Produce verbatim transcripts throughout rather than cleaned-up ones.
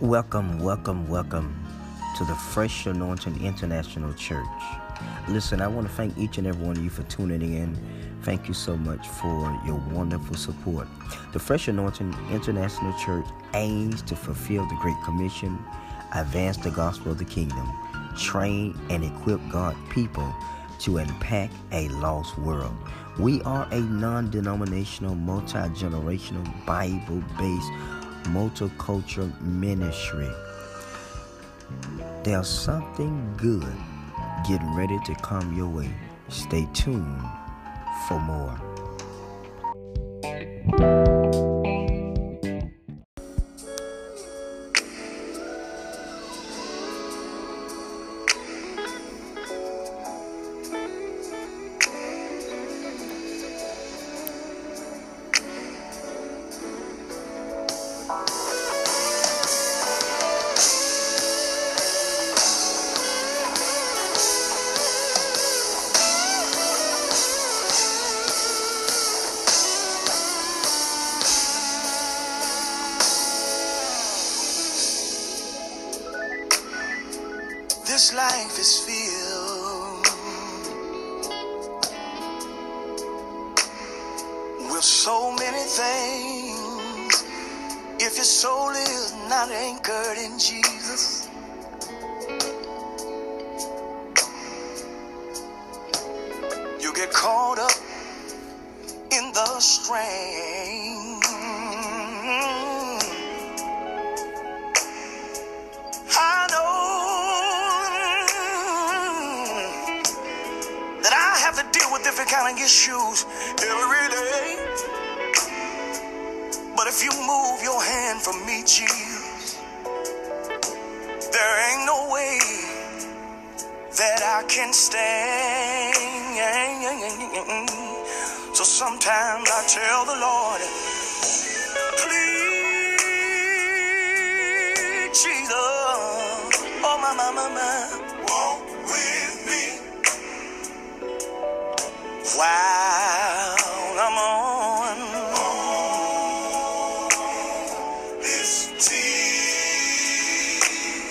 Welcome, welcome, welcome to the Fresh Anointing International Church. Listen, I want to thank each and every one of you for tuning in. Thank you so much for your wonderful support. The Fresh Anointing International Church aims to fulfill the Great Commission, advance the gospel of the kingdom, train and equip God's people to impact a lost world. We are a non-denominational, multi-generational, Bible-based, multicultural ministry. There's something good getting ready to come your way. Stay tuned for more. This life is filled with so many things. If your soul is not anchored in Jesus, you get caught up in the strain. Kind of issues every day, but if you move your hand from me, Jesus, there ain't no way that I can stand. So sometimes I tell the Lord, please, Jesus, oh my, my, my, my. While I'm on, on this tea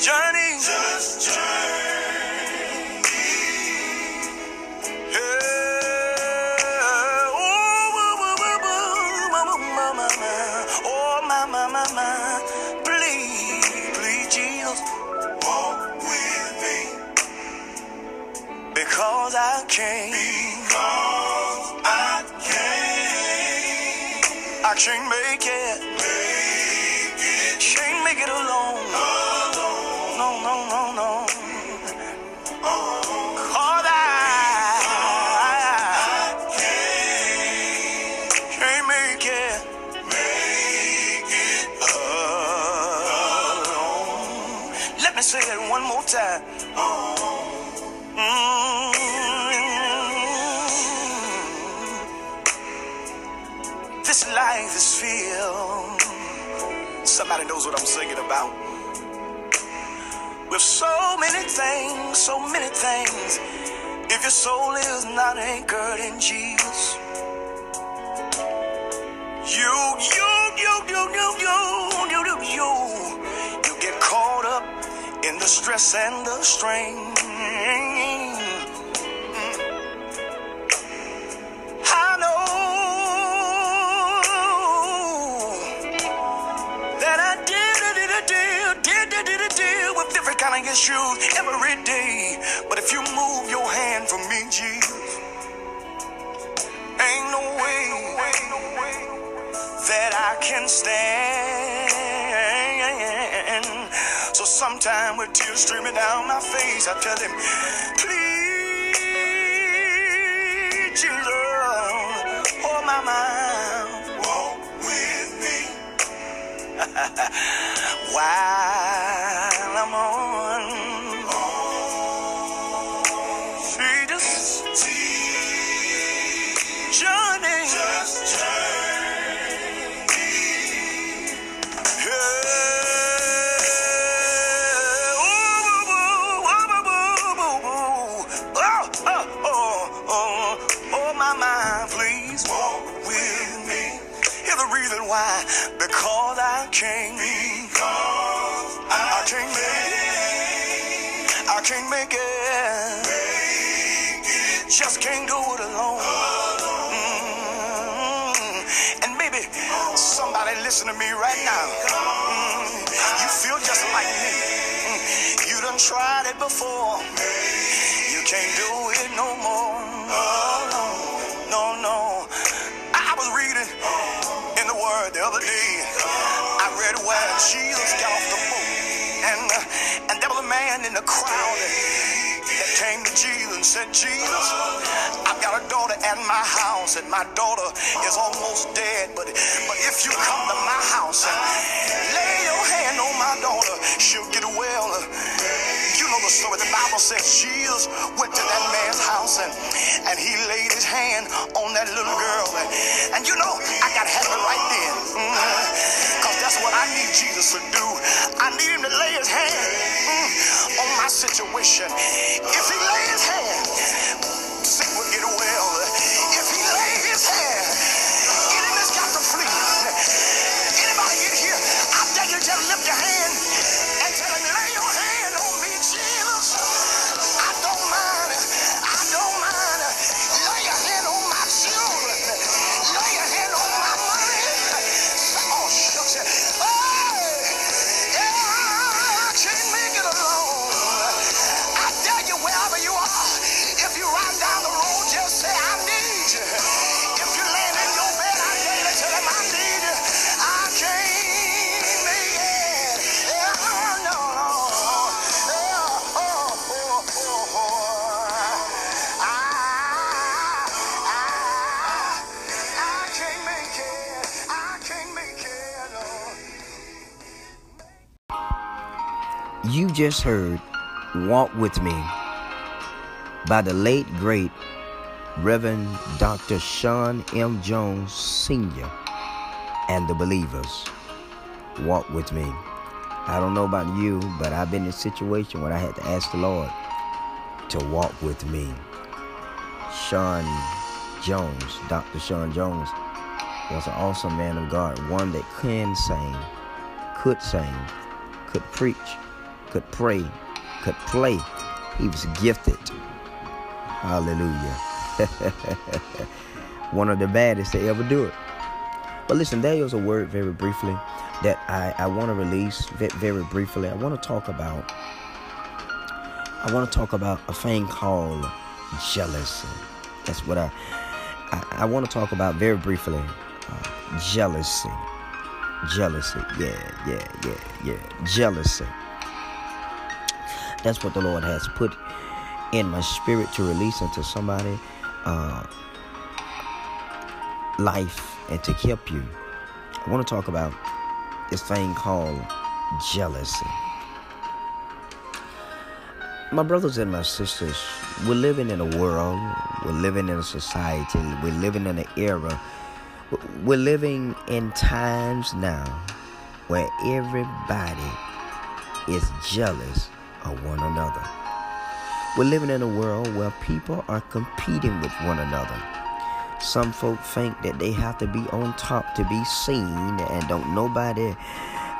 journey, just journey. Yeah. Oh, my, my, my, my, please, please, Jesus, walk with me, because I can't. I can't make it. Make it. Can't make it alone. alone. No, no, no, no. Oh, cause I, I, I can't. Can't make it. Make it alone. alone. Let me say that one more time. Oh. Mm. Life is filled, somebody knows what I'm singing about, with so many things, so many things. If your soul is not anchored in Jesus, you, you, you, you, you, you, you, you, you get caught up in the stress and the strain. Issues every day, but if you move your hand from me, Jesus, ain't no way, ain't no way that I can stand. So sometimes with tears streaming down my face, I tell him, please, you love, oh my mind, walk with me. Why? Why? Because I can't. Because just can't do it alone. Mm-hmm. And baby, somebody listen to me right now. Mm-hmm. You feel just like me. Mm-hmm. You done tried it before. You can't do it no more. No, no, no. I was reading in the Word the other day. I read where Jesus got off the boat, and uh, and there was a man in the crowd that came to Jesus and said, "Jesus, I've got a daughter at my house, and my daughter is almost dead. But but if you come to my house and lay your hand on my daughter, she'll get well." You know the story. The Bible says Jesus went to that man's house and, and he laid his hand on that little girl. And, and you know, I got happy right then. Mm-hmm. Because that's what I need Jesus to do. I need him to lay his hand mm, on my situation. If he lay his hand, sick will get well. If he lay his hand, enemy's got to flee. Anybody in here, I dare you just lift your hand and tell him, lay your hand. You just heard Walk With Me by the late, great Reverend Doctor Sean M. Jones, Senior and the Believers. Walk With Me. I don't know about you, but I've been in a situation where I had to ask the Lord to walk with me. Sean Jones, Doctor Sean Jones, was an awesome man of God, one that can sing, could sing, could preach, could pray, could play. He was gifted. Hallelujah. One of the baddest to ever do it. But listen, there is a word very briefly that I, I want to release very briefly. I want to talk about, I want to talk about a thing called jealousy. That's what I, I, I want to talk about very briefly. Uh, jealousy. Jealousy. Yeah, yeah, yeah, yeah. Jealousy. That's what the Lord has put in my spirit to release into somebody's uh, life and to help you. I want to talk about this thing called jealousy. My brothers and my sisters, we're living in a world, we're living in a society, we're living in an era, we're living in times now where everybody is jealous of one another. We're living in a world where people are competing with one another. Some folk think that they have to be on top to be seen, and don't nobody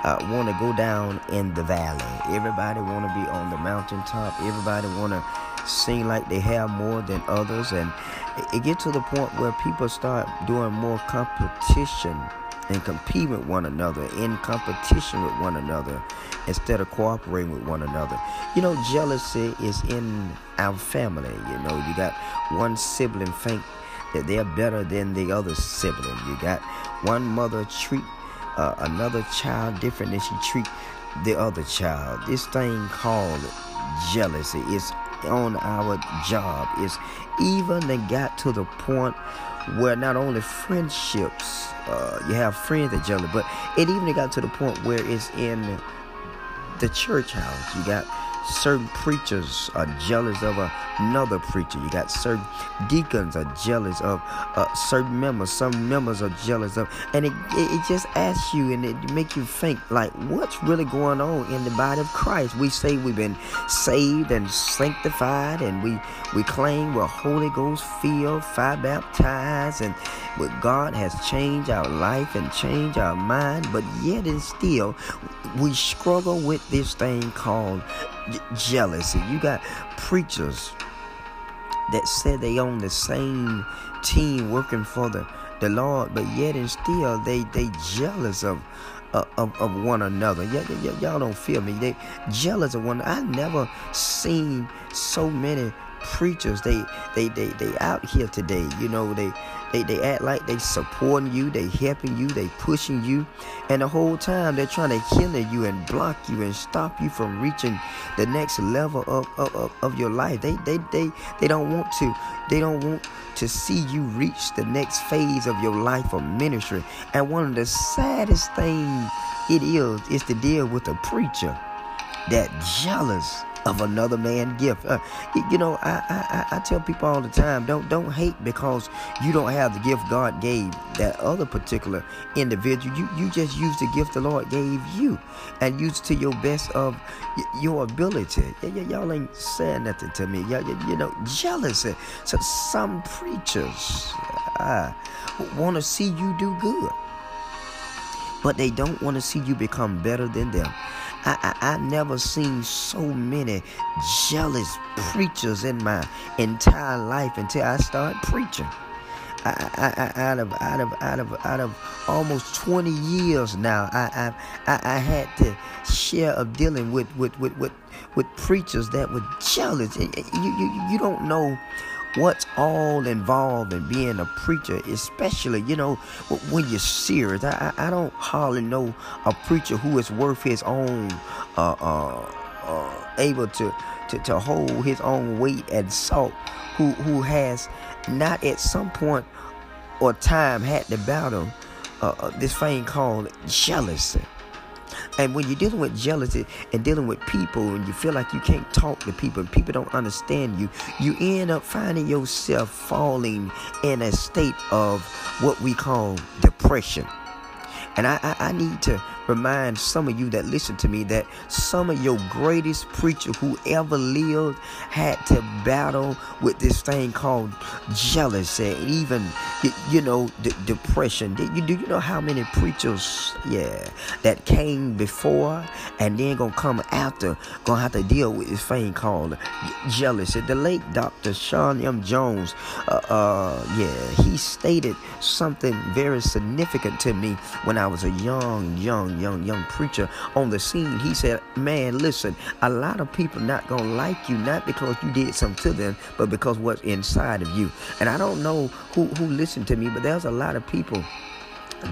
uh, want to go down in the valley. Everybody want to be on the mountaintop. Everybody want to seem like they have more than others, and it gets to the point where people start doing more competition and compete with one another, in competition with one another, instead of cooperating with one another. You know, jealousy is in our family. You know, you got one sibling think that they're better than the other sibling. You got one mother treat uh, another child different than she treat the other child. This thing called jealousy is on our job. It's even they got to the point where not only friendships, uh, you have friends that jealous, but it even got to the point where it's in the church house. You got certain preachers are jealous of another preacher. You got certain deacons are jealous of uh, certain members. Some members are jealous of, and it, it just asks you and it makes you think, like, what's really going on in the body of Christ? We say we've been saved and sanctified, and we, we claim we're Holy Ghost filled, fire baptized, and God has changed our life and changed our mind, but yet and still we struggle with this thing called jealousy. You got preachers that said they on the same team working for the, the Lord, but yet and still they they jealous of of, of one another. Y- y- y- y'all don't feel me. They jealous of one another. I never seen so many preachers. They they they they out here today. You know, they they they act like they supporting you, they helping you, they pushing you, and the whole time they're trying to hinder you and block you and stop you from reaching the next level of of, of your life. They, they they they don't want to. They don't want to see you reach the next phase of your life of ministry. And one of the saddest things it is is to deal with a preacher that jealous of another man's gift. Uh, you, you know, I, I I tell people all the time, don't don't hate because you don't have the gift God gave that other particular individual. You you just use the gift the Lord gave you and use to your best of y- your ability. Y- y- y'all ain't saying nothing to me. Y- y- you know, jealousy. So some preachers uh, want to see you do good, but they don't want to see you become better than them. I, I, I never seen so many jealous preachers in my entire life until I started preaching. I, I, I, out of out of out of out of almost twenty years now, I I, I, I had to share of dealing with with, with, with with preachers that were jealous. You you you don't know what's all involved in being a preacher, especially, you know, when you're serious. I, I don't hardly know a preacher who is worth his own, uh, uh, uh, able to, to, to hold his own weight and salt, who, who has not at some point or time had to battle uh, this thing called jealousy. And when you're dealing with jealousy and dealing with people and you feel like you can't talk to people and people don't understand you, you end up finding yourself falling in a state of what we call depression. And I, I, I need to remind some of you that listen to me that some of your greatest preacher who ever lived had to battle with this thing called jealousy and even, you know, d- depression. Do you, do you know how many preachers, yeah, that came before and then gonna come after, gonna have to deal with this thing called jealousy? The late Doctor Sean M. Jones, uh, uh, yeah, he stated something very significant to me when I was a young, young, young, young preacher on the scene. He said, man, listen, a lot of people not going to like you, not because you did something to them, but because what's inside of you. And I don't know who, who listened to me, but there's a lot of people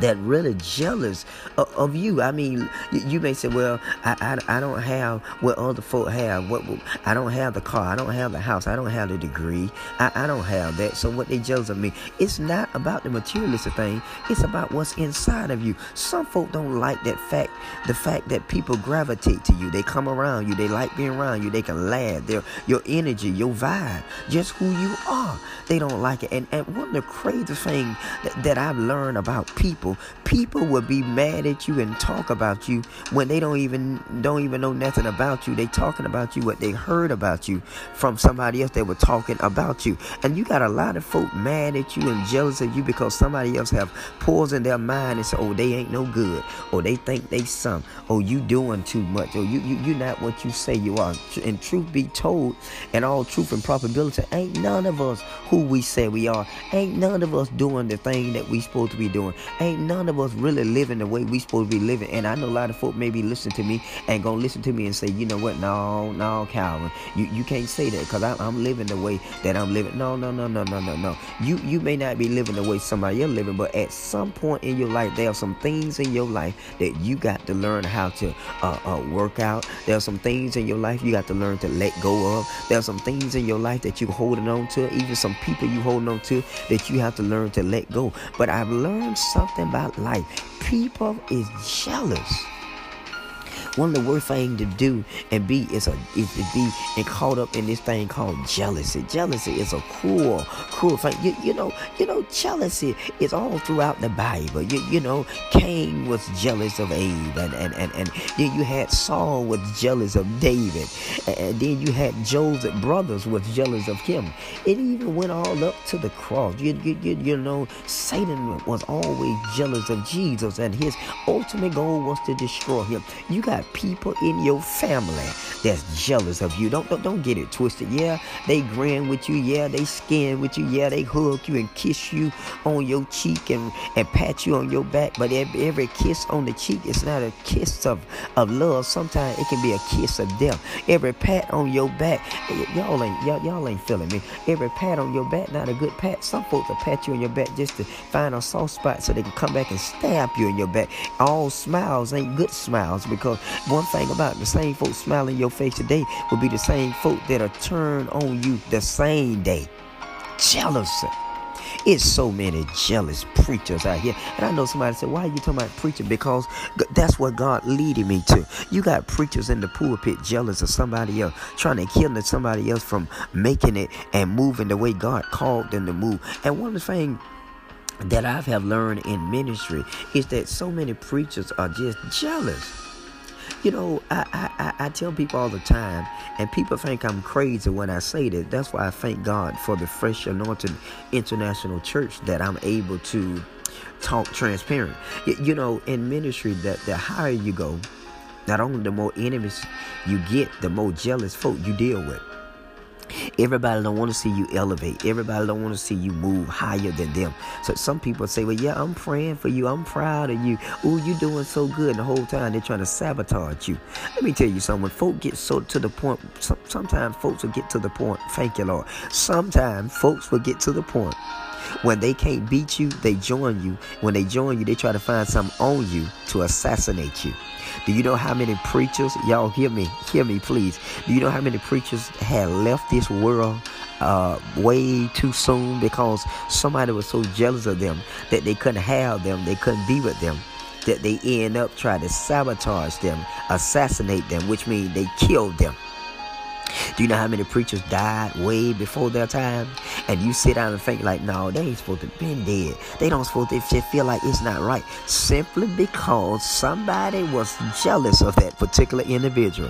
that really jealous of, of you. I mean, you, you may say, well, I, I, I don't have what other folk have. What, what I don't have the car. I don't have the house. I don't have the degree. I, I don't have that. So what they jealous of me? It's not about the materialistic thing. It's about what's inside of you. Some folk don't like that fact, the fact that people gravitate to you. They come around you. They like being around you. They can laugh. Their, your energy, your vibe, just who you are. They don't like it. And, and one of the crazy things that, that I've learned about people, People, people will be mad at you and talk about you when they don't even don't even know nothing about you. They talking about you what they heard about you from somebody else that were talking about you. And you got a lot of folk mad at you and jealous of you because somebody else have pores in their mind and say, oh, they ain't no good, or they think they some, or you doing too much, or you, you, you not what you say you are. And truth be told, and all truth and probability, ain't none of us who we say we are. Ain't none of us doing the thing that we supposed to be doing. Ain't none of us really living the way we supposed to be living. And I know a lot of folk maybe listen to me and gonna listen to me and say, you know what, no, no, Calvin, you, you can't say that because I'm living the way that I'm living. No, no, no, no, no, no, no. You you may not be living the way somebody else living, but at some point in your life, there are some things in your life that you got to learn how to uh, uh, work out. There are some things in your life you got to learn to let go of. There are some things in your life that you're holding on to, even some people you holding on to that you have to learn to let go. But I've learned something about life. People is jealous. One of the worst things to do and be is a is to be and caught up in this thing called jealousy. Jealousy is a cruel, cruel thing. You, you know, you know, jealousy is all throughout the Bible. You, you know, Cain was jealous of Abel, and, and, and, and then you had Saul was jealous of David, and then you had Joseph's brothers was jealous of him. It even went all up to the cross. You, you, you, you know, Satan was always jealous of Jesus, and his ultimate goal was to destroy him. You got people in your family that's jealous of you. Don't, don't, don't get it twisted. Yeah, they grin with you. Yeah, they skin with you. Yeah, they hug you and kiss you on your cheek and, and pat you on your back. But every kiss on the cheek is not a kiss of, of love. Sometimes it can be a kiss of death. Every pat on your back, y'all ain't, y'all, y'all ain't feeling me. Every pat on your back, not a good pat. Some folks will pat you on your back just to find a soft spot so they can come back and stab you in your back. All smiles ain't good smiles, because one thing about it, the same folks smiling in your face today will be the same folk that'll turn on you the same day. Jealousy. It's so many jealous preachers out here. And I know somebody said, why are you talking about preaching? Because that's what God leading me to. You got preachers in the pulpit jealous of somebody else, trying to kill somebody else from making it and moving the way God called them to move. And one of the things that I have learned in ministry is that so many preachers are just jealous. You know, I, I, I tell people all the time, and people think I'm crazy when I say this. That's why I thank God for the Fresh Anointing International Church that I'm able to talk transparent. You, you know, in ministry, that the higher you go, not only the more enemies you get, the more jealous folk you deal with. Everybody don't want to see you elevate. Everybody don't want to see you move higher than them. So some people say, well, yeah, I'm praying for you. I'm proud of you. Ooh, you doing so good. And the whole time they're trying to sabotage you. Let me tell you something. When folk get so to the point, some, sometimes folks will get to the point. Thank you, Lord. Sometimes folks will get to the point when they can't beat you, they join you. When they join you, they try to find something on you to assassinate you. Do you know how many preachers, y'all hear me, hear me please. Do you know how many preachers had left this world uh, way too soon because somebody was so jealous of them that they couldn't have them, they couldn't be with them, that they end up trying to sabotage them, assassinate them, which means they killed them. Do you know how many preachers died way before their time? And you sit down and think like, no, they ain't supposed to have been dead. They don't supposed to feel like it's not right. Simply because somebody was jealous of that particular individual.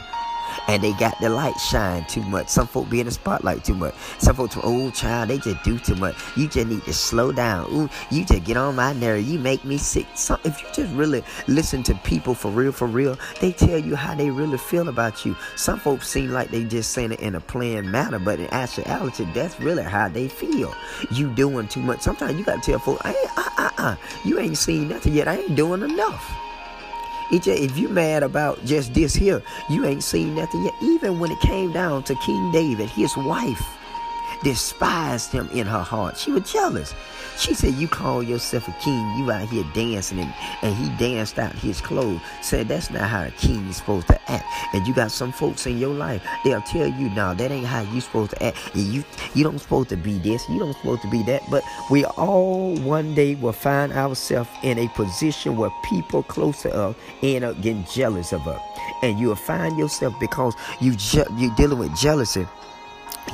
And they got the light shine too much. Some folk be in the spotlight too much. Some folks, oh child, they just do too much. You just need to slow down. Ooh, you just get on my nerve. You make me sick. So if you just really listen to people for real, for real, they tell you how they really feel about you. Some folks seem like they just saying it in a playing manner, but in actuality, that's really how they feel. You doing too much. Sometimes you got to tell folk, I ain't, uh, uh, uh, you ain't seen nothing yet. I ain't doing enough. It just, if you mad about just this here, you ain't seen nothing yet. Even when it came down to King David, his wife despised him in her heart. She was jealous. She said, you call yourself a king. You out here dancing. And, and he danced out his clothes. Said, that's not how a king is supposed to act. And you got some folks in your life, they'll tell you, no, that ain't how you supposed to act. You, you don't supposed to be this. You don't supposed to be that. But we all one day will find ourselves in a position where people close to us end up getting jealous of us. And you'll find yourself, because you je- you're dealing with jealousy,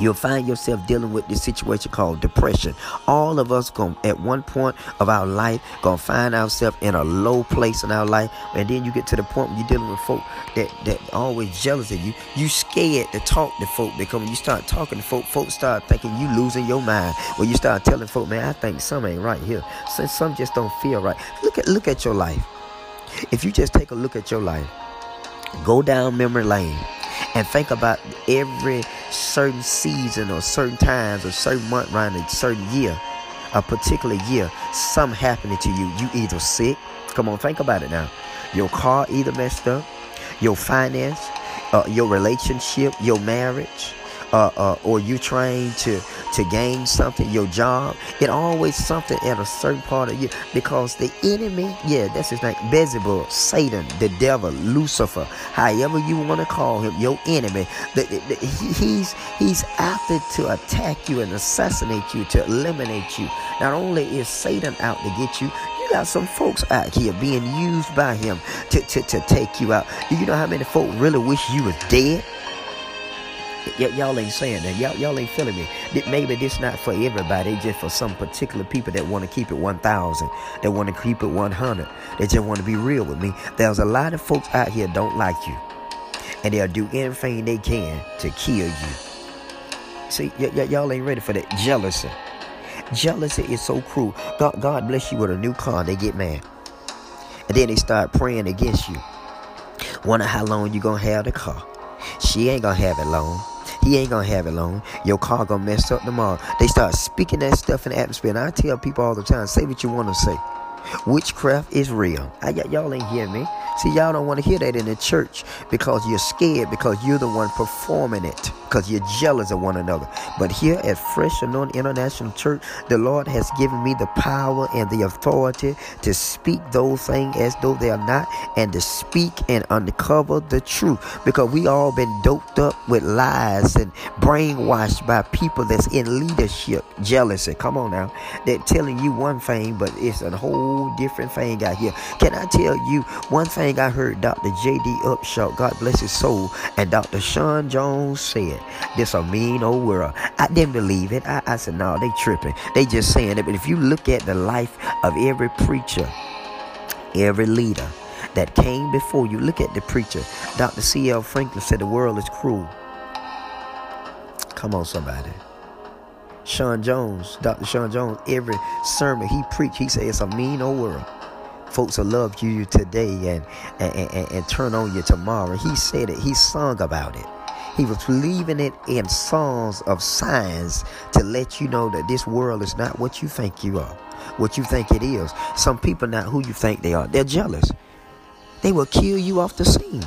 you'll find yourself dealing with this situation called depression. All of us gonna, at one point of our life, gonna find ourselves in a low place in our life. And then you get to the point where you're dealing with folk that, that always jealous of you. You scared to talk to folk, because when you start talking to folk, folks start thinking you losing your mind. When you start telling folk, man, I think some ain't right here. Since some just don't feel right. Look at look at your life. If you just take a look at your life, go down memory lane and think about every certain season or certain times or certain month, around a certain year, a particular year, something happening to you. You either sick. Come on, think about it now. Your car either messed up, your finance, uh, your relationship, your marriage, uh, uh, or you trying to, to gain something, your job. It always something at a certain part of you, because the enemy, yeah, that's his name, Beelzebub, Satan, the devil, Lucifer, however you want to call him, your enemy. The, the, the, he's he's after to attack you and assassinate you, to eliminate you. Not only is Satan out to get you, you got some folks out here being used by him to, to, to take you out. Do you know how many folk really wish you was dead? Y- y'all ain't saying that. Y'all, y'all ain't feeling me. Maybe this not for everybody. Just for some particular people that want to keep it one thousand. That want to keep it one hundred. They just want to be real with me. There's a lot of folks out here don't like you. And they'll do anything they can to kill you. See, y- y- y'all ain't ready for that. Jealousy. Jealousy is so cruel. God, God bless you with a new car. They get mad. And then they start praying against you. Wonder how long you gonna have the car. She ain't gonna have it long. He ain't gonna have it long. Your car gonna mess up tomorrow. They start speaking that stuff in the atmosphere. And I tell people all the time, say what you wanna say. Witchcraft is real. I, y- y'all ain't hear me. See, y'all don't want to hear that in the church because you're scared, because you're the one performing it, because you're jealous of one another. But here at Fresh Anointing International Church, the Lord has given me the power and the authority to speak those things as though they are not, and to speak and uncover the truth, because we all been doped up with lies and brainwashed by people that's in leadership. Jealousy. Come on now. They're telling you one thing, but it's a whole different thing out here. Can I tell you one thing? I heard Doctor J D. Upshaw, God bless his soul, and Doctor Sean Jones said, this a mean old world. I didn't believe it. I, I said, no, they tripping. They just saying it. But if you look at the life of every preacher, every leader that came before you, look at the preacher. Doctor C L Franklin said the world is cruel. Come on, somebody. Sean Jones, Doctor Sean Jones, every sermon he preached, he said it's a mean old world. Folks will love you today and, and, and, and turn on you tomorrow. He said it. He sung about it. He was leaving it in songs of signs to let you know that this world is not what you think you are, what you think it is. Some people not who you think they are. They're jealous. They will kill you off the scene.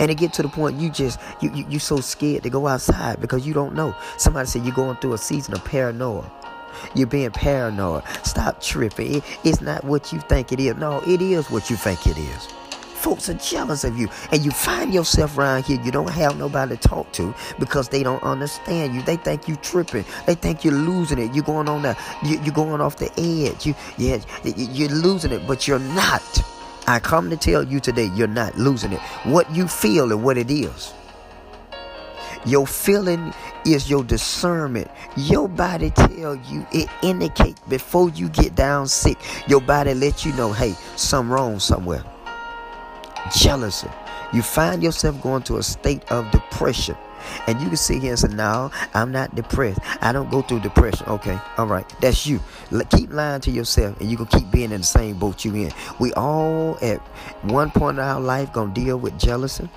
And it get to the point you just, you, you, you so scared to go outside because you don't know. Somebody said you're going through a season of paranoia. You're being paranoid. Stop tripping. It, it's not what you think it is. No, it is what you think it is. Folks are jealous of you. And you find yourself around here. You don't have nobody to talk to because they don't understand you. They think you tripping. They think you're losing it. You're going on the, you, you're going off the edge. You, yeah, you're losing it, but you're not. I come to tell you today, you're not losing it. What you feel and what it is. Your feeling is your discernment. Your body tell you, it indicates before you get down sick. Your body let you know, hey, something wrong somewhere. Jealousy. You find yourself going to a state of depression. And you can sit here and say, no, I'm not depressed. I don't go through depression. Okay, all right. That's you. Keep lying to yourself, and you can keep being in the same boat you in. We all at one point in our life going to deal with jealousy.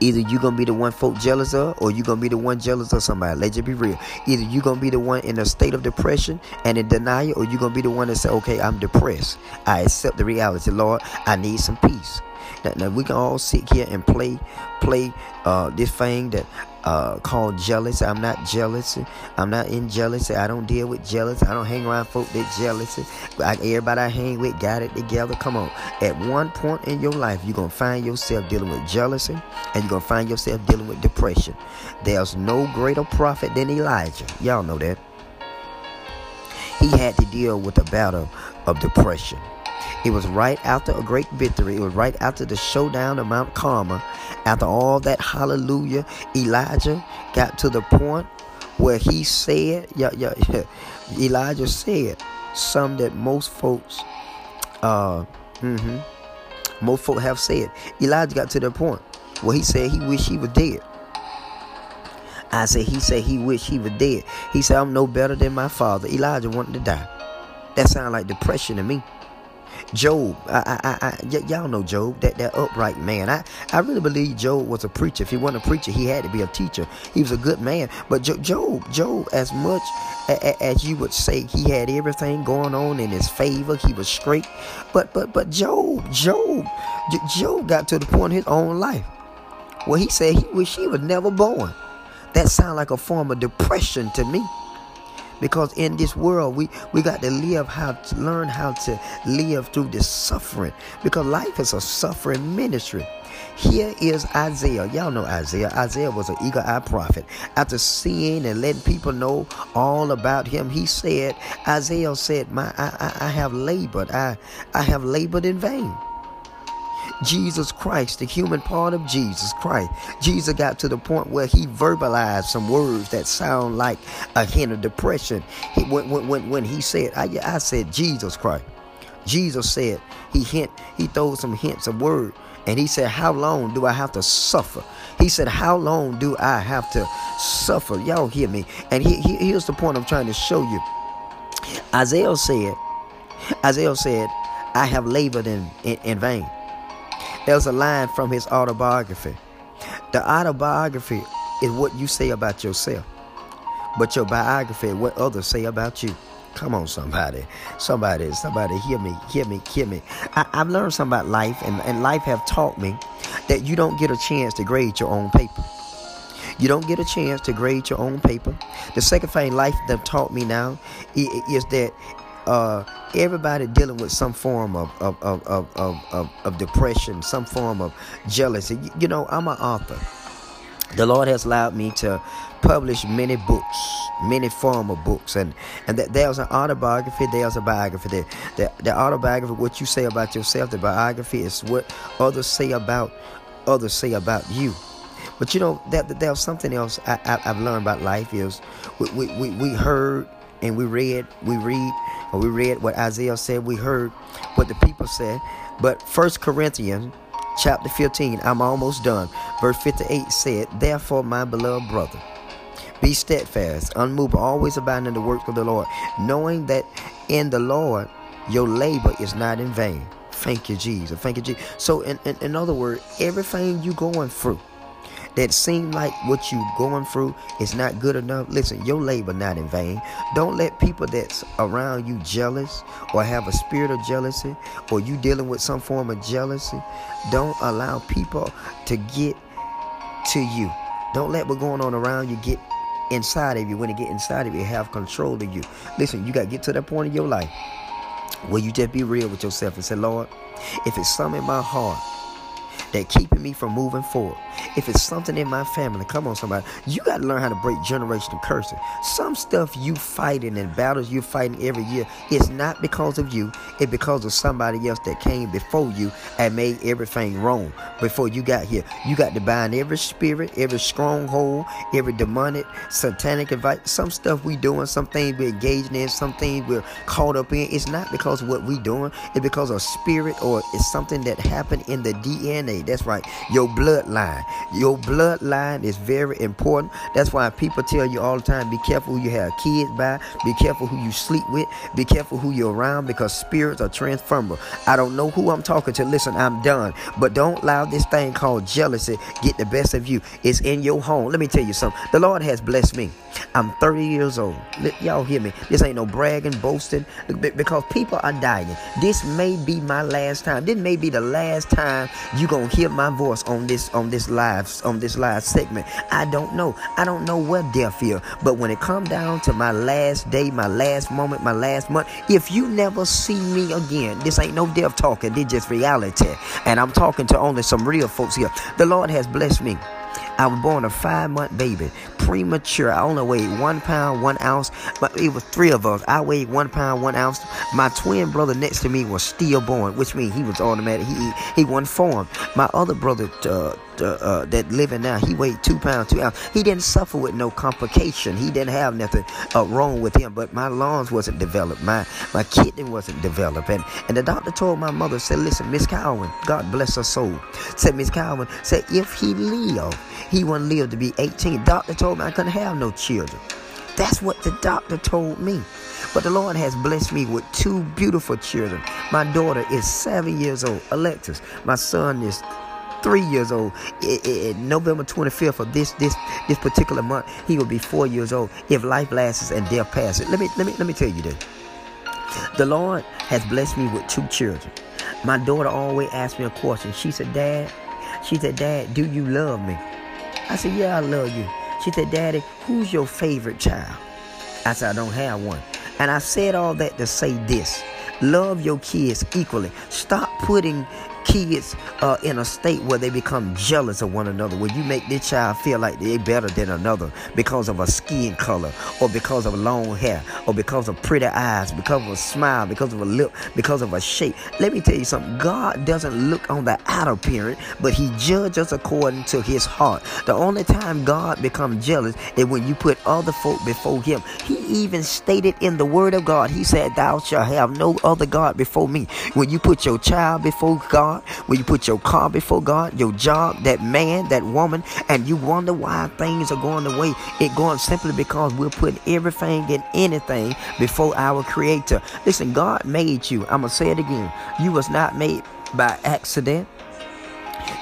Either you're going to be the one folk jealous of, or you're going to be the one jealous of somebody. Let's just be real. Either you're going to be the one in a state of depression and in denial, or you're going to be the one that say, okay, I'm depressed. I accept the reality. Lord, I need some peace. Now, now we can all sit here and play, play uh, this thing that uh, called jealousy. I'm not jealous. I'm not in jealousy. I don't deal with jealousy. I don't hang around folk that jealousy. I, everybody I hang with got it together. Come on. At one point in your life, you're going to find yourself dealing with jealousy, and you're going to find yourself dealing with depression. There's no greater prophet than Elijah. Y'all know that. He had to deal with the battle of depression. It was right after a great victory. It was right after the showdown of Mount Carmel. After all that hallelujah, Elijah got to the point where he said, yeah, yeah, yeah. Elijah said something that most folks, uh, mm-hmm, most folk have said. Elijah got to the point where he said he wished he was dead. I said, he said he wished he was dead. He said, I'm no better than my father. Elijah wanted to die. That sounds like depression to me. Job, I, I, I, y- y'all know Job, that, that upright man. I, I really believe Job was a preacher. If he wasn't a preacher, he had to be a teacher. He was a good man. But jo- Job, Job, as much a- a- as you would say, he had everything going on in his favor. He was straight. But but but Job, Job, J- Job got to the point in his own life where he said he wished he was never born. That sounds like a form of depression to me. Because in this world, we, we got to live how to learn how to live through this suffering. Because life is a suffering ministry. Here is Isaiah. Y'all know Isaiah. Isaiah was an eagle-eyed prophet. After seeing and letting people know all about him, he said, Isaiah said, "My, I, I, I have labored. I, I have labored in vain." Jesus Christ, the human part of Jesus Christ. Jesus got to the point where he verbalized some words that sound like a hint of depression. He, when, when, when he said, I, I said, Jesus Christ. Jesus said, he hint, he throws some hints of word. And he said, how long do I have to suffer? He said, how long do I have to suffer? Y'all hear me? And he, he, here's the point I'm trying to show you. Isaiah said, Isaiah said, I have labored in, in, in vain. There's a line from his autobiography. The autobiography is what you say about yourself, but your biography is what others say about you. Come on, somebody, somebody, somebody, hear me, hear me, hear me. I, I've learned something about life, and, and life have taught me that you don't get a chance to grade your own paper. You don't get a chance to grade your own paper. The second thing life have taught me now is that uh, everybody dealing with some form of of, of, of, of, of of depression, some form of jealousy. You know, I'm an author. The Lord has allowed me to publish many books, many form of books, and and that there's an autobiography, there's a biography. There, the, the autobiography, what you say about yourself. The biography is what others say about others say about you. But you know that, that there's something else I, I, I've learned about life is we we, we, we heard. And we read, we read, or we read what Isaiah said. We heard what the people said. But First Corinthians chapter fifteen, I'm almost done. Verse fifty-eight said, "Therefore, my beloved brother, be steadfast, unmovable, always abiding in the work of the Lord, knowing that in the Lord your labor is not in vain." Thank you, Jesus. Thank you, Jesus. So in, in, in other words, everything you're going through that seem like what you going through is not good enough. Listen, your labor not in vain. Don't let people that's around you jealous or have a spirit of jealousy or you dealing with some form of jealousy. Don't allow people to get to you. Don't let what's going on around you get inside of you. When it get inside of you, have control of you. Listen, you got to get to that point in your life where you just be real with yourself and say, "Lord, if it's something in my heart that keeping me from moving forward. If it's something in my family," come on somebody, you got to learn how to break generational curses. Some stuff you fighting and battles you fighting every year, it's not because of you. It's because of somebody else that came before you and made everything wrong before you got here. You got to bind every spirit, every stronghold, every demonic, satanic advice. Some stuff we doing, some things we're engaging in, some things we're caught up in. It's not because of what we doing. It's because of spirit or it's something that happened in the D N A. That's right. Your bloodline. Your bloodline is very important. That's why people tell you all the time, be careful who you have kids by. Be careful who you sleep with. Be careful who you're around because spirits are transferable. I don't know who I'm talking to. Listen, I'm done. But don't allow this thing called jealousy get the best of you. It's in your home. Let me tell you something. The Lord has blessed me. I'm thirty years old. Y'all hear me. This ain't no bragging, boasting, because people are dying. This may be my last time. This may be the last time you're going to hear my voice on this on this live on this live segment. I don't know. I don't know what death is. But when it comes down to my last day, my last moment, my last month, if you never see me again, this ain't no death talking. This just reality. And I'm talking to only some real folks here. The Lord has blessed me. I was born a five-month baby, premature. I only weighed one pound, one ounce. But it was three of us. I weighed one pound, one ounce. My twin brother next to me was stillborn, which means he was automatic. He he wasn't formed. My other brother uh, uh, uh, that living now, he weighed two pounds, two ounces. He didn't suffer with no complication. He didn't have nothing uh, wrong with him. But my lungs wasn't developed. My my kidney wasn't developed. And, and the doctor told my mother, said, "Listen, Miss Cowan," God bless her soul. Said Miss Cowan, said if he lived, he wouldn't live to be eighteen. Doctor told me I couldn't have no children. That's what the doctor told me. But the Lord has blessed me with two beautiful children. My daughter is seven years old, Electus. My son is three years old. It, it, it, November twenty-fifth of this this this particular month, he will be four years old if life lasts and death passes. Let me let me let me tell you this. The Lord has blessed me with two children. My daughter always asked me a question. She said, "Dad," she said, "Dad, do you love me?" I said, "Yeah, I love you." She said, "Daddy, who's your favorite child?" I said, "I don't have one." And I said all that to say this. Love your kids equally. Stop putting kids uh, in a state where they become jealous of one another, where you make this child feel like they're better than another because of a skin color or because of long hair or because of pretty eyes, because of a smile, because of a lip, because of a shape. Let me tell you something. God doesn't look on the outer appearance, but he judges us according to his heart. The only time God becomes jealous is when you put other folk before him. He even stated in the word of God, he said, "Thou shalt have no other God before me." When you put your child before God, when you put your car before God, your job, that man, that woman, and you wonder why things are going the way it's going simply because we're putting everything and anything before our creator. Listen, God made you. I'm going to say it again. You was not made by accident.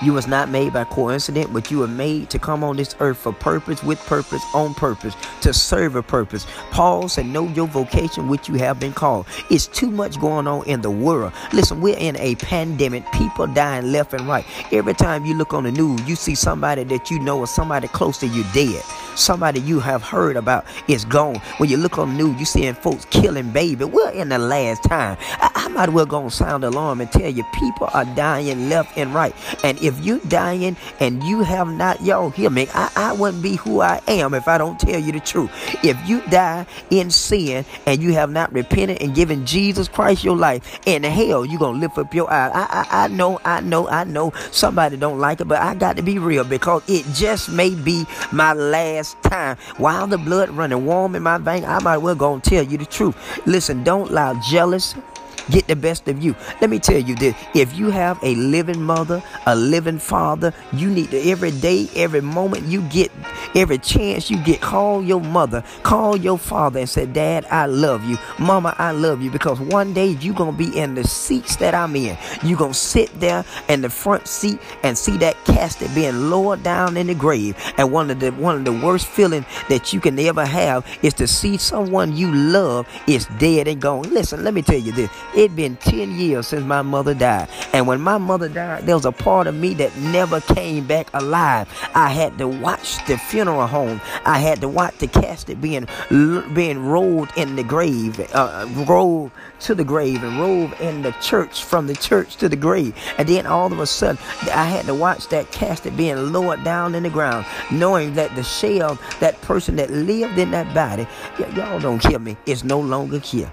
You was not made by coincidence, but you were made to come on this earth for purpose, with purpose, on purpose, to serve a purpose. Paul said, know your vocation, which you have been called. It's too much going on in the world. Listen, we're in a pandemic. People dying left and right. Every time you look on the news, you see somebody that you know or somebody close to you dead. Somebody you have heard about is gone. When you look on the news, you seeing folks killing babies. We're in the last time. I, I might as well go and sound alarm and tell you people are dying left and right. And if you're dying and you have not, y'all hear me, I, I wouldn't be who I am if I don't tell you the truth. If you die in sin and you have not repented and given Jesus Christ your life, in hell, you're going to lift up your eyes. I, I, I know, I know, I know somebody don't like it, but I got to be real because it just may be my last time. While the blood running warm in my vein, I might well go and tell you the truth. Listen, don't allow jealousy get the best of you. Let me tell you this. If you have a living mother, a living father, you need to every day, every moment you get, every chance you get, call your mother, call your father and say, Dad, I love you. Mama, I love you. Because one day you're going to be in the seats that I'm in. You're going to sit there in the front seat and see that casket being lowered down in the grave. And one of the, one of the worst feelings that you can ever have is to see someone you love is dead and gone. Listen, let me tell you this. It been ten years since my mother died. And when my mother died, there was a part of me that never came back alive. I had to watch the funeral home. I had to watch the casket being being rolled in the grave, uh, rolled to the grave and rolled in the church, from the church to the grave. And then all of a sudden, I had to watch that casket being lowered down in the ground, knowing that the shell, that person that lived in that body, y- y'all don't hear me, is no longer here.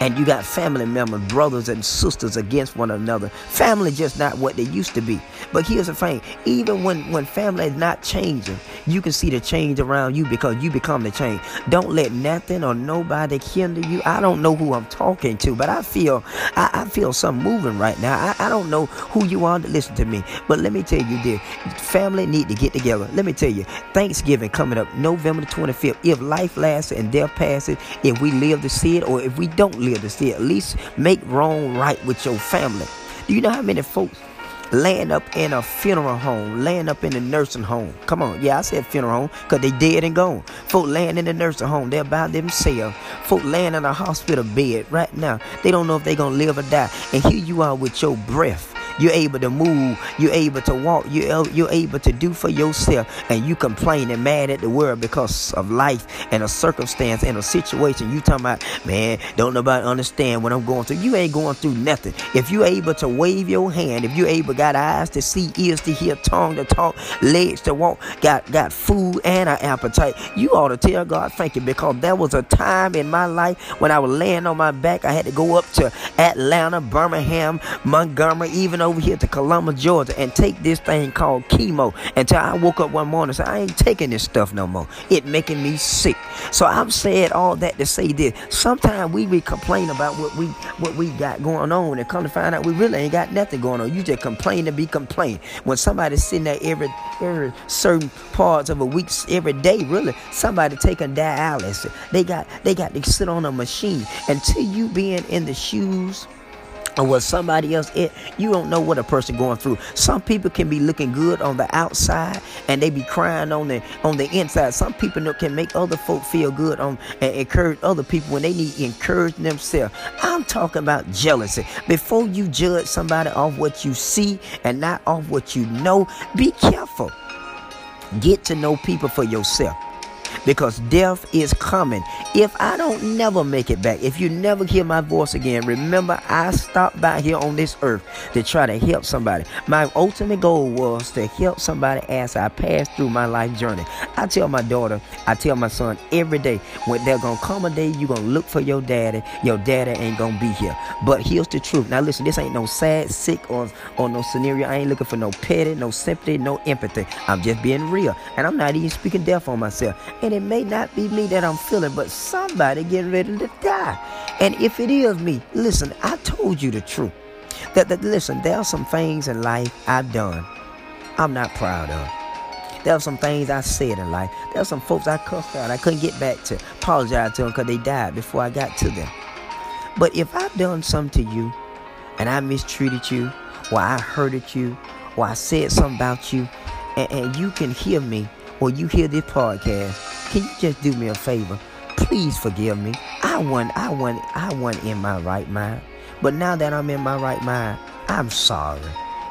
And you got family members, brothers and sisters against one another. Family just not what they used to be. But here's the thing. Even when, when family is not changing, you can see the change around you because you become the change. Don't let nothing or nobody hinder you. I don't know who I'm talking to, but I feel I, I feel something moving right now. I, I don't know who you are. Listen to me. But let me tell you this. Family need to get together. Let me tell you. Thanksgiving coming up November the twenty-fifth. If life lasts and death passes, if we live to see it or if we don't live to see, at least make wrong right with your family. Do you know how many folks laying up in a funeral home, laying up in a nursing home? Come on, yeah, I said funeral home because they dead and gone. Folk laying in a nursing home, they're by themselves. Folk laying in a hospital bed right now. They don't know if they're going to live or die. And here you are with your breath. You're able to move. You're able to walk. You're, you're able to do for yourself. And you complaining, mad at the world because of life and a circumstance and a situation. You talking about, man, don't nobody understand what I'm going through. You ain't going through nothing. If you're able to wave your hand, if you're able, got eyes to see, ears to hear, tongue to talk, legs to walk, got, got food and an appetite, you ought to tell God thank you, because there was a time in my life when I was laying on my back. I had to go up to Atlanta, Birmingham, Montgomery, even over here to Columbus, Georgia, and take this thing called chemo until I woke up one morning and said, I ain't taking this stuff no more. It making me sick. So I'm saying all that to say this. Sometimes we be complaining about what we what we got going on and come to find out we really ain't got nothing going on. You just complain to be complaining. When somebody's sitting there every every certain parts of a week, every day, really, somebody taking dialysis. They got they got to sit on a machine. Until you being in the shoes or what somebody else is, you don't know what a person going through. Some people can be looking good on the outside and they be crying on the on the inside. Some people can make other folk feel good on and encourage other people when they need to encourage themselves. I'm talking about jealousy. Before you judge somebody off what you see and not off what you know, be careful. Get to know people for yourself. Because death is coming. If I don't never make it back, if you never hear my voice again, remember I stopped by here on this earth to try to help somebody. My ultimate goal was to help somebody as I passed through my life journey. I tell my daughter, I tell my son every day, when there's going to come a day you're going to look for your daddy, your daddy ain't going to be here. But here's the truth. Now listen, this ain't no sad, sick, or, or no scenario. I ain't looking for no pity, no sympathy, no empathy. I'm just being real. And I'm not even speaking death on myself. And it may not be me that I'm feeling, but somebody getting ready to die. And if it is me, listen, I told you the truth. That, that listen, there are some things in life I've done I'm not proud of. There are some things I said in life. There are some folks I cussed out. I couldn't get back to apologize to them because they died before I got to them. But if I've done something to you and I mistreated you, or I hurted you, or I said something about you, and, and you can hear me, or you hear this podcast, can you just do me a favor? Please forgive me. I wasn't, I wasn't, I wasn't in my right mind. But now that I'm in my right mind, I'm sorry.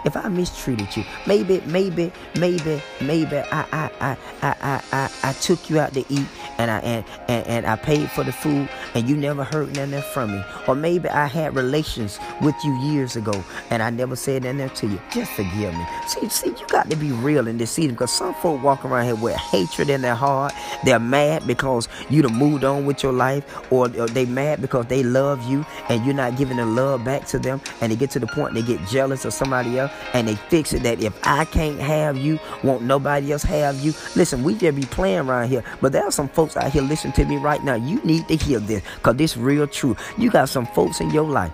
If I mistreated you, maybe, maybe, maybe, maybe I I I I I I took you out to eat and I and, and, and I paid for the food and you never heard nothing from me. Or maybe I had relations with you years ago and I never said nothing to you. Just forgive me. See, see, you got to be real in this season, because some folk walk around here with hatred in their heart. They're mad because you done moved on with your life, or, or they mad because they love you and you're not giving the love back to them, and they get to the point they get jealous of somebody else. And they fix it that if I can't have you, won't nobody else have you. Listen, we just be playing around here. But there are some folks out here listening to me right now. You need to hear this, because this real truth. You got some folks in your life.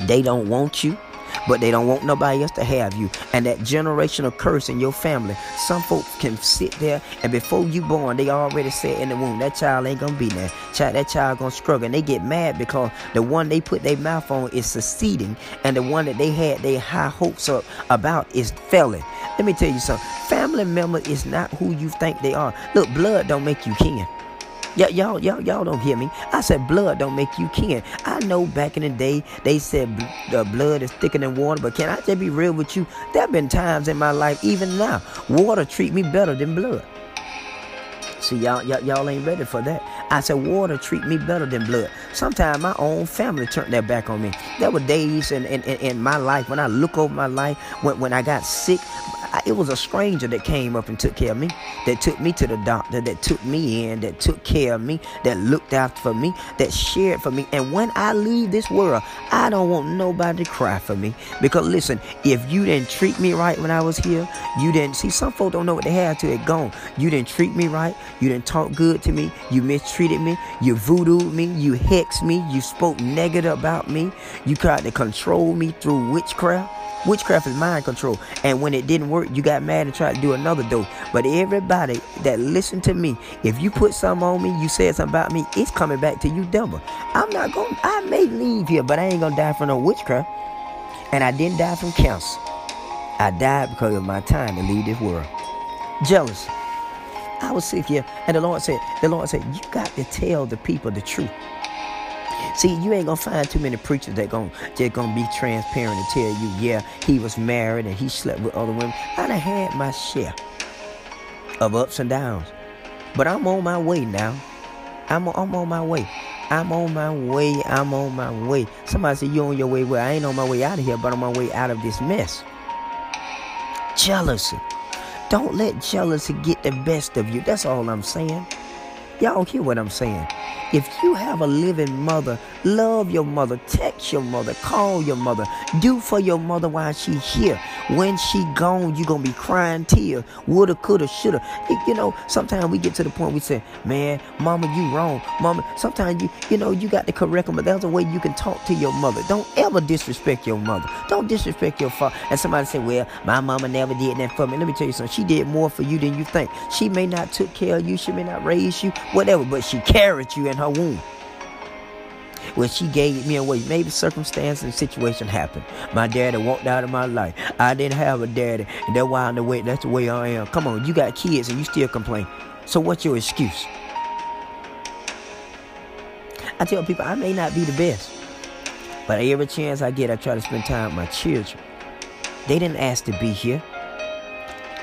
They don't want you, but they don't want nobody else to have you. And that generational curse in your family. Some folks can sit there, and before you born, they already said in the womb, that child ain't gonna be there. Child, that child gonna struggle. And they get mad because the one they put their mouth on is succeeding, and the one that they had their high hopes up about is failing. Let me tell you something. Family member is not who you think they are. Look, blood don't make you kin. Y- y'all, y'all, y'all don't hear me. I said blood don't make you kin. I know back in the day they said bl- the blood is thicker than water, but can I just be real with you? There have been times in my life, even now, water treat me better than blood. See, y'all, y'all, y'all ain't ready for that. I said water treat me better than blood. Sometimes my own family turned their back on me. There were days in, in, in, in my life, when I look over my life, when, when I got sick, it was a stranger that came up and took care of me, that took me to the doctor, that took me in, that took care of me, that looked out for me, that shared for me. And when I leave this world, I don't want nobody to cry for me. Because listen, if you didn't treat me right when I was here, you didn't, see, some folks don't know what they had till it gone. You didn't treat me right. You didn't talk good to me. You mistreated me. You voodooed me. You hexed me. You spoke negative about me. You tried to control me through witchcraft. Witchcraft is mind control. And when it didn't work, you got mad and tried to do another dope. But everybody that listened to me, if you put something on me, you said something about me, it's coming back to you double. I'm not going, I may leave here, but I ain't going to die from no witchcraft. And I didn't die from cancer. I died because of my time to leave this world. Jealousy. I was sick here, and the Lord said, the Lord said, you got to tell the people the truth. See, you ain't going to find too many preachers that going to be transparent and tell you, yeah, he was married and he slept with other women. I done had my share of ups and downs, but I'm on my way now. I'm, I'm on my way. I'm on my way. I'm on my way. Somebody said, you on your way. Well, I ain't on my way out of here, but I'm on my way out of this mess. Jealousy. Don't let jealousy get the best of you. That's all I'm saying. Y'all hear what I'm saying? If you have a living mother, love your mother, text your mother, call your mother, do for your mother while she here. When she gone, you gonna be crying tears, woulda, coulda, shoulda. You know, sometimes we get to the point we say, man, mama, you wrong. Mama, sometimes you, you know, you got to correct them, but that's the way you can talk to your mother. Don't ever disrespect your mother. Don't disrespect your father. And somebody say, well, my mama never did that for me. Let me tell you something. She did more for you than you think. She may not took care of you. She may not raise you, whatever, but she carried you in her womb. When she gave me away, maybe circumstance and situation happened. My daddy walked out of my life. I didn't have a daddy, and that's why I'm the way. That's the way I am. Come on, you got kids and you still complain. So what's your excuse? I tell people I may not be the best, but every chance I get, I try to spend time with my children. They didn't ask to be here,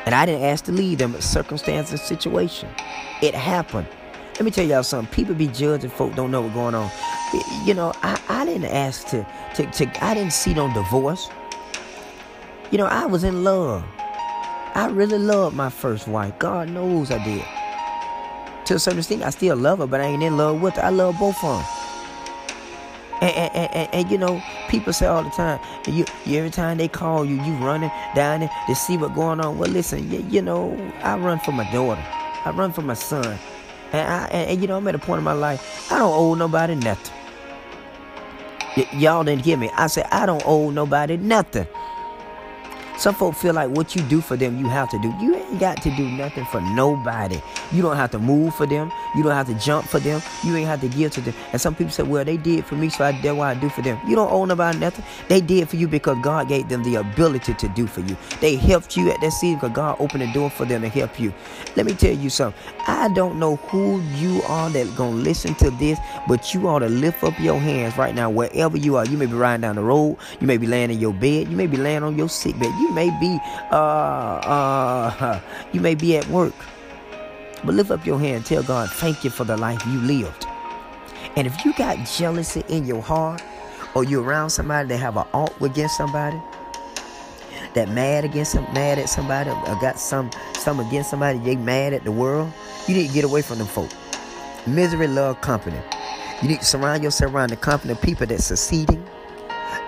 and I didn't ask to leave them. But circumstance and situation, it happened. Let me tell y'all something. People be judging folk don't know what's going on. You know, I, I didn't ask to, to, to, I didn't see no divorce. You know, I was in love. I really loved my first wife. God knows I did. To a certain extent, I still love her, but I ain't in love with her. I love both of them. And, and, and, and, and you know, people say all the time, you, you every time they call you, you running down there to see what's going on. Well, listen, you, you know, I run for my daughter. I run for my son. And, I, and, and you know, I'm at a point in my life, I don't owe nobody nothing. Y- y'all didn't hear me. I said, I don't owe nobody nothing. Some folks feel like what you do for them, you have to do. You ain't got to do nothing for nobody. You don't have to move for them. You don't have to jump for them. You ain't have to give to them. And some people say, well, they did for me, so I, that's why I do for them. You don't owe nobody nothing. They did for you because God gave them the ability to do for you. They helped you at that season because God opened the door for them to help you. Let me tell you something. I don't know who you are that's going to listen to this, but you ought to lift up your hands right now wherever you are. You may be riding down the road. You may be laying in your bed. You may be laying on your sick bed. You may be, uh, uh, you may be at work. But lift up your hand and tell God, thank you for the life you lived. And if you got jealousy in your heart, or you're around somebody that have an alt against somebody, that mad against some, mad at somebody, or got some, some against somebody, they mad at the world, you need to get away from them folk. Misery love company. You need to surround yourself around the company of people that's succeeding,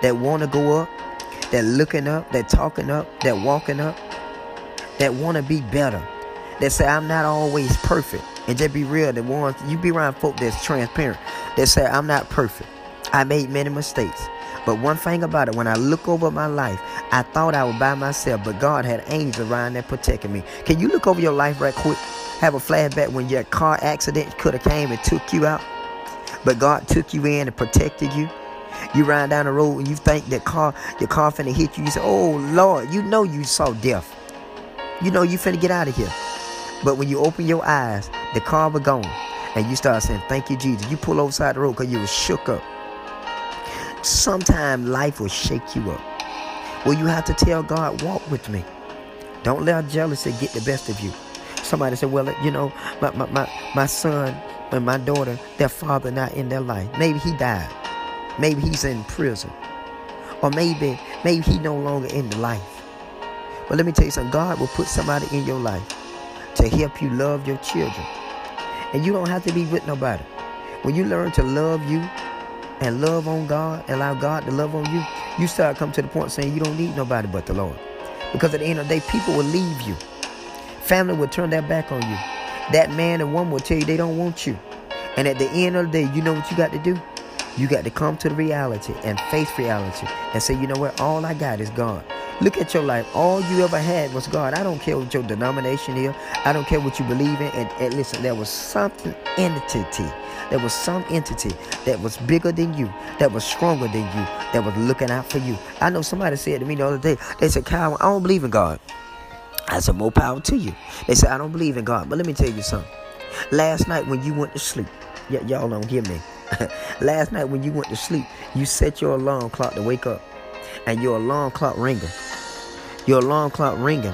that want to go up, that looking up, that talking up, that walking up, that want to be better, that say, I'm not always perfect. And just be real, the ones, you be around folk that's transparent, that say, I'm not perfect. I made many mistakes. But one thing about it, when I look over my life, I thought I was by myself, but God had angels around there protecting me. Can you look over your life right quick? Have a flashback when your car accident could have came and took you out, but God took you in and protected you. You ride down the road and you think that car, your car finna hit you. You say, oh, Lord, you know you saw death. You know you finna get out of here. But when you open your eyes, the car was gone. And you start saying, thank you, Jesus. You pull over side the road because you was shook up. Sometimes life will shake you up. Well, you have to tell God, walk with me. Don't let jealousy get the best of you. Somebody said, well, you know, my, my, my, my son and my daughter, their father not in their life. Maybe he died. Maybe he's in prison. Or maybe, maybe he no longer in the life. But let me tell you something. God will put somebody in your life to help you love your children. And you don't have to be with nobody. When you learn to love you and love on God, allow God to love on you, you start coming to the point saying you don't need nobody but the Lord. Because at the end of the day, people will leave you. Family will turn their back on you. That man and woman will tell you they don't want you. And at the end of the day, you know what you got to do? You got to come to the reality and face reality and say, you know what? All I got is God. Look at your life. All you ever had was God. I don't care what your denomination is. I don't care what you believe in. And, and listen, there was something entity. There was some entity that was bigger than you, that was stronger than you, that was looking out for you. I know somebody said to me the other day, they said, Kyle, I don't believe in God. I said, more power to you. They said, I don't believe in God. But let me tell you something. Last night when you went to sleep, y- y'all don't hear me. Last night when you went to sleep, you set your alarm clock to wake up. And your alarm clock ringing. Your alarm clock ringing.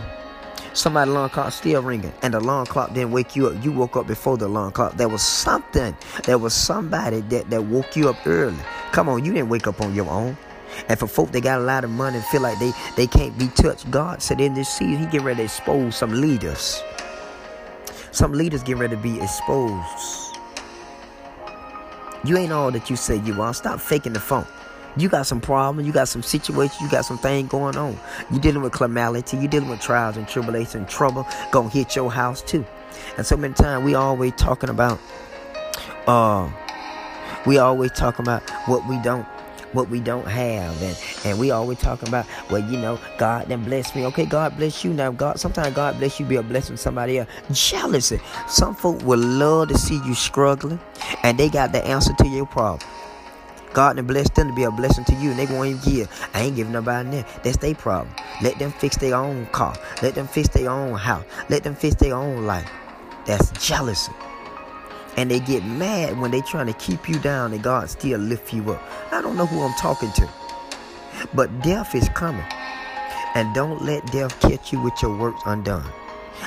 Somebody's alarm clock still ringing. And the alarm clock didn't wake you up. You woke up before the alarm clock. There was something. There was somebody that, that woke you up early. Come on, you didn't wake up on your own. And for folk that got a lot of money and feel like they, they can't be touched, God said in this season, he getting ready to expose some leaders. Some leaders getting ready to be exposed. You ain't all that you say you are. Stop faking the funk. You got some problems. You got some situations. You got some things going on. You're dealing with calamity. You're dealing with trials and tribulation. Trouble gonna hit your house too. And so many times we always talking about, uh, we always talking about what we don't. What we don't have, and, and we always talking about, well, you know, God then bless me. Okay, God bless you. Now, God, sometimes God bless you, be a blessing to somebody else. Jealousy. Some folk will love to see you struggling, and they got the answer to your problem. God then bless them to be a blessing to you, and they going to give. I ain't giving nobody that. That's their problem. Let them fix their own car. Let them fix their own house. Let them fix their own life. That's jealousy. And they get mad when they trying to keep you down and God still lift you up. I don't know who I'm talking to. But death is coming. And don't let death catch you with your works undone.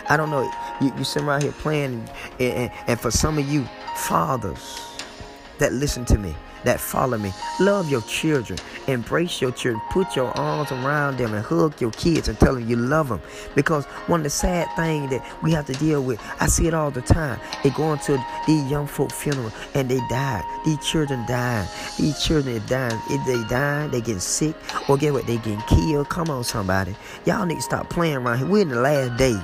I don't know. You, you sitting around here playing. And, and, and for some of you fathers that listen to me, that follow me, love your children. Embrace your children. Put your arms around them and hug your kids and tell them you love them. Because one of the sad things that we have to deal with, I see it all the time. They going to these young folk funeral and they die. These children dying. These children are dying. If they dying, they getting sick. Or get what? They getting killed. Come on, somebody. Y'all need to stop playing around here. We're in the last days.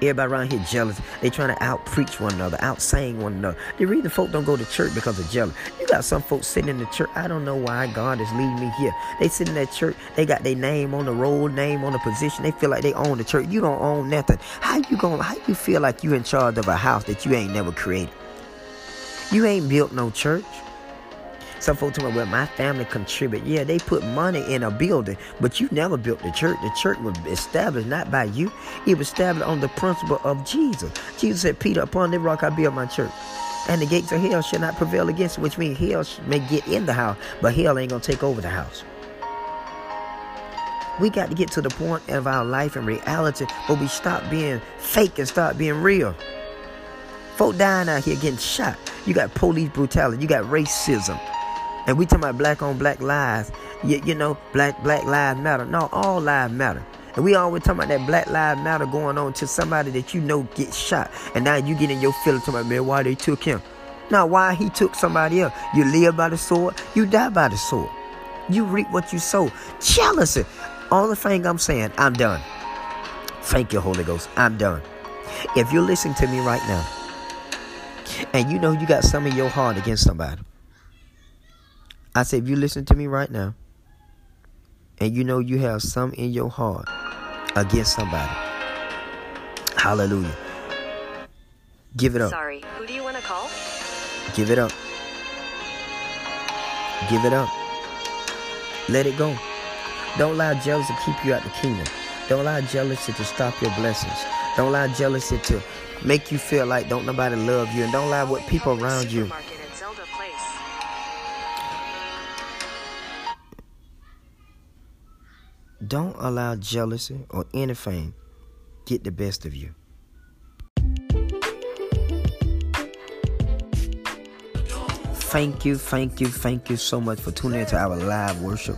Everybody around here jealous. They trying to out-preach one another, out-saying one another. The reason folk don't go to church because of jealous. You got some folks sitting in the church. I don't know why God is leading me here. They sit in that church. They got their name on the roll, name on the position. They feel like they own the church. You don't own nothing. How you gonna, how you feel like you in charge of a house that you ain't never created? You ain't built no church. Some folks tell me, well, my family contribute. Yeah, they put money in a building, but you never built the church. The church was established not by you. It was established on the principle of Jesus. Jesus said, Peter, upon this rock I build my church. And the gates of hell shall not prevail against it, which means hell may get in the house, but hell ain't going to take over the house. We got to get to the point of our life and reality where we stop being fake and start being real. Folk dying out here getting shot. You got police brutality. You got racism. And we talking about black on black lives. You, you know, black black lives matter. No, all lives matter. And we always talking about that black lives matter going on to somebody that you know gets shot. And now you get in your feelings talking about, man, why they took him. Now, why he took somebody else? You live by the sword. You die by the sword. You reap what you sow. Jealousy. All the thing I'm saying, I'm done. Thank you, Holy Ghost. I'm done. If you're listening to me right now, and you know you got some in your heart against somebody, I say, if you listen to me right now, and you know you have some in your heart against somebody, hallelujah, give it up. Sorry, who do you want to call? Give it up. Give it up. Let it go. Don't allow jealousy to keep you out the kingdom. Don't allow jealousy to stop your blessings. Don't allow jealousy to make you feel like don't nobody love you. And don't allow what people around you. Don't allow jealousy or anything get the best of you. Thank you, thank you, thank you so much for tuning into our live worship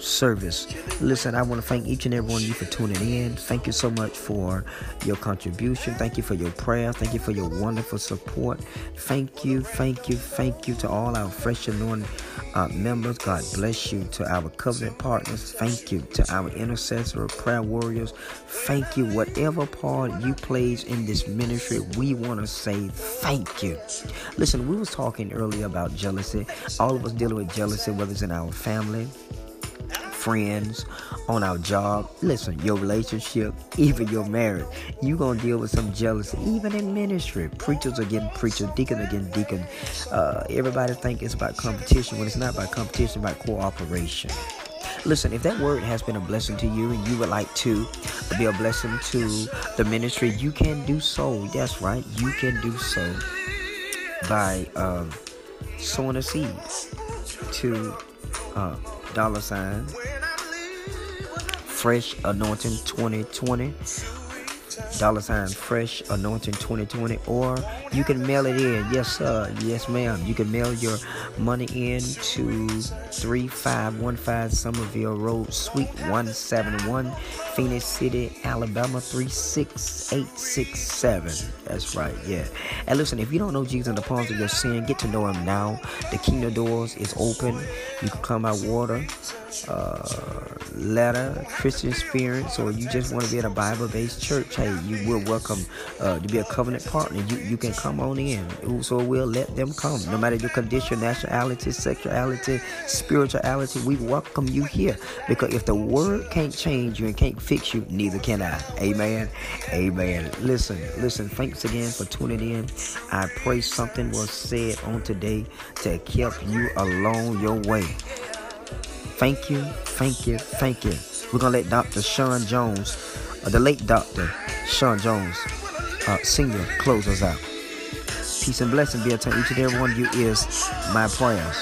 service. Listen, I want to thank each and every one of you for tuning in. Thank you so much for your contribution. Thank you for your prayer. Thank you for your wonderful support. Thank you, thank you, thank you to all our Fresh Anointing uh, members. God bless you. To our covenant partners, thank you. To our intercessor, prayer warriors, thank you. Whatever part you plays in this ministry, we want to say thank you. Listen, we was talking earlier about jealousy. All of us dealing with jealousy, whether it's in our family, friends, on our job, listen, your relationship, even your marriage, you're going to deal with some jealousy, even in ministry. Preachers are getting preachers, deacons are getting deacons. Uh, everybody think it's about competition, when it's not about competition, it's about cooperation. Listen, if that word has been a blessing to you and you would like to be a blessing to the ministry, you can do so. That's right, you can do so by um, sowing a seed to uh, dollar sign Fresh Anointing twenty twenty, dollar sign Fresh Anointing twenty twenty, or you can mail it in. Yes sir, yes ma'am, you can mail your money in to three five one five Somerville Road, Suite one seventy-one, Phoenix City, Alabama three six eight six seven. That's right, yeah. And listen, if you don't know Jesus in the palms of your sin, get to know him now. The kingdom doors is open. You can come by water, uh, letter, Christian experience, or you just want to be in a Bible-based church. Hey, you will welcome uh, to be a covenant partner. You you can come on in. Whoso will, let them come. No matter your condition, nationality, sexuality, spirituality, we welcome you here. Because if the word can't change you and can't fix you, neither can I. Amen. Amen. Listen, listen. Thanks again for tuning in. I pray something was said on today to keep you along your way. Thank you, thank you, thank you. We're gonna let Doctor Sean Jones, uh, the late Doctor Sean Jones, uh, Senior, close us out. Peace and blessing be upon each and every one of you is my prayers.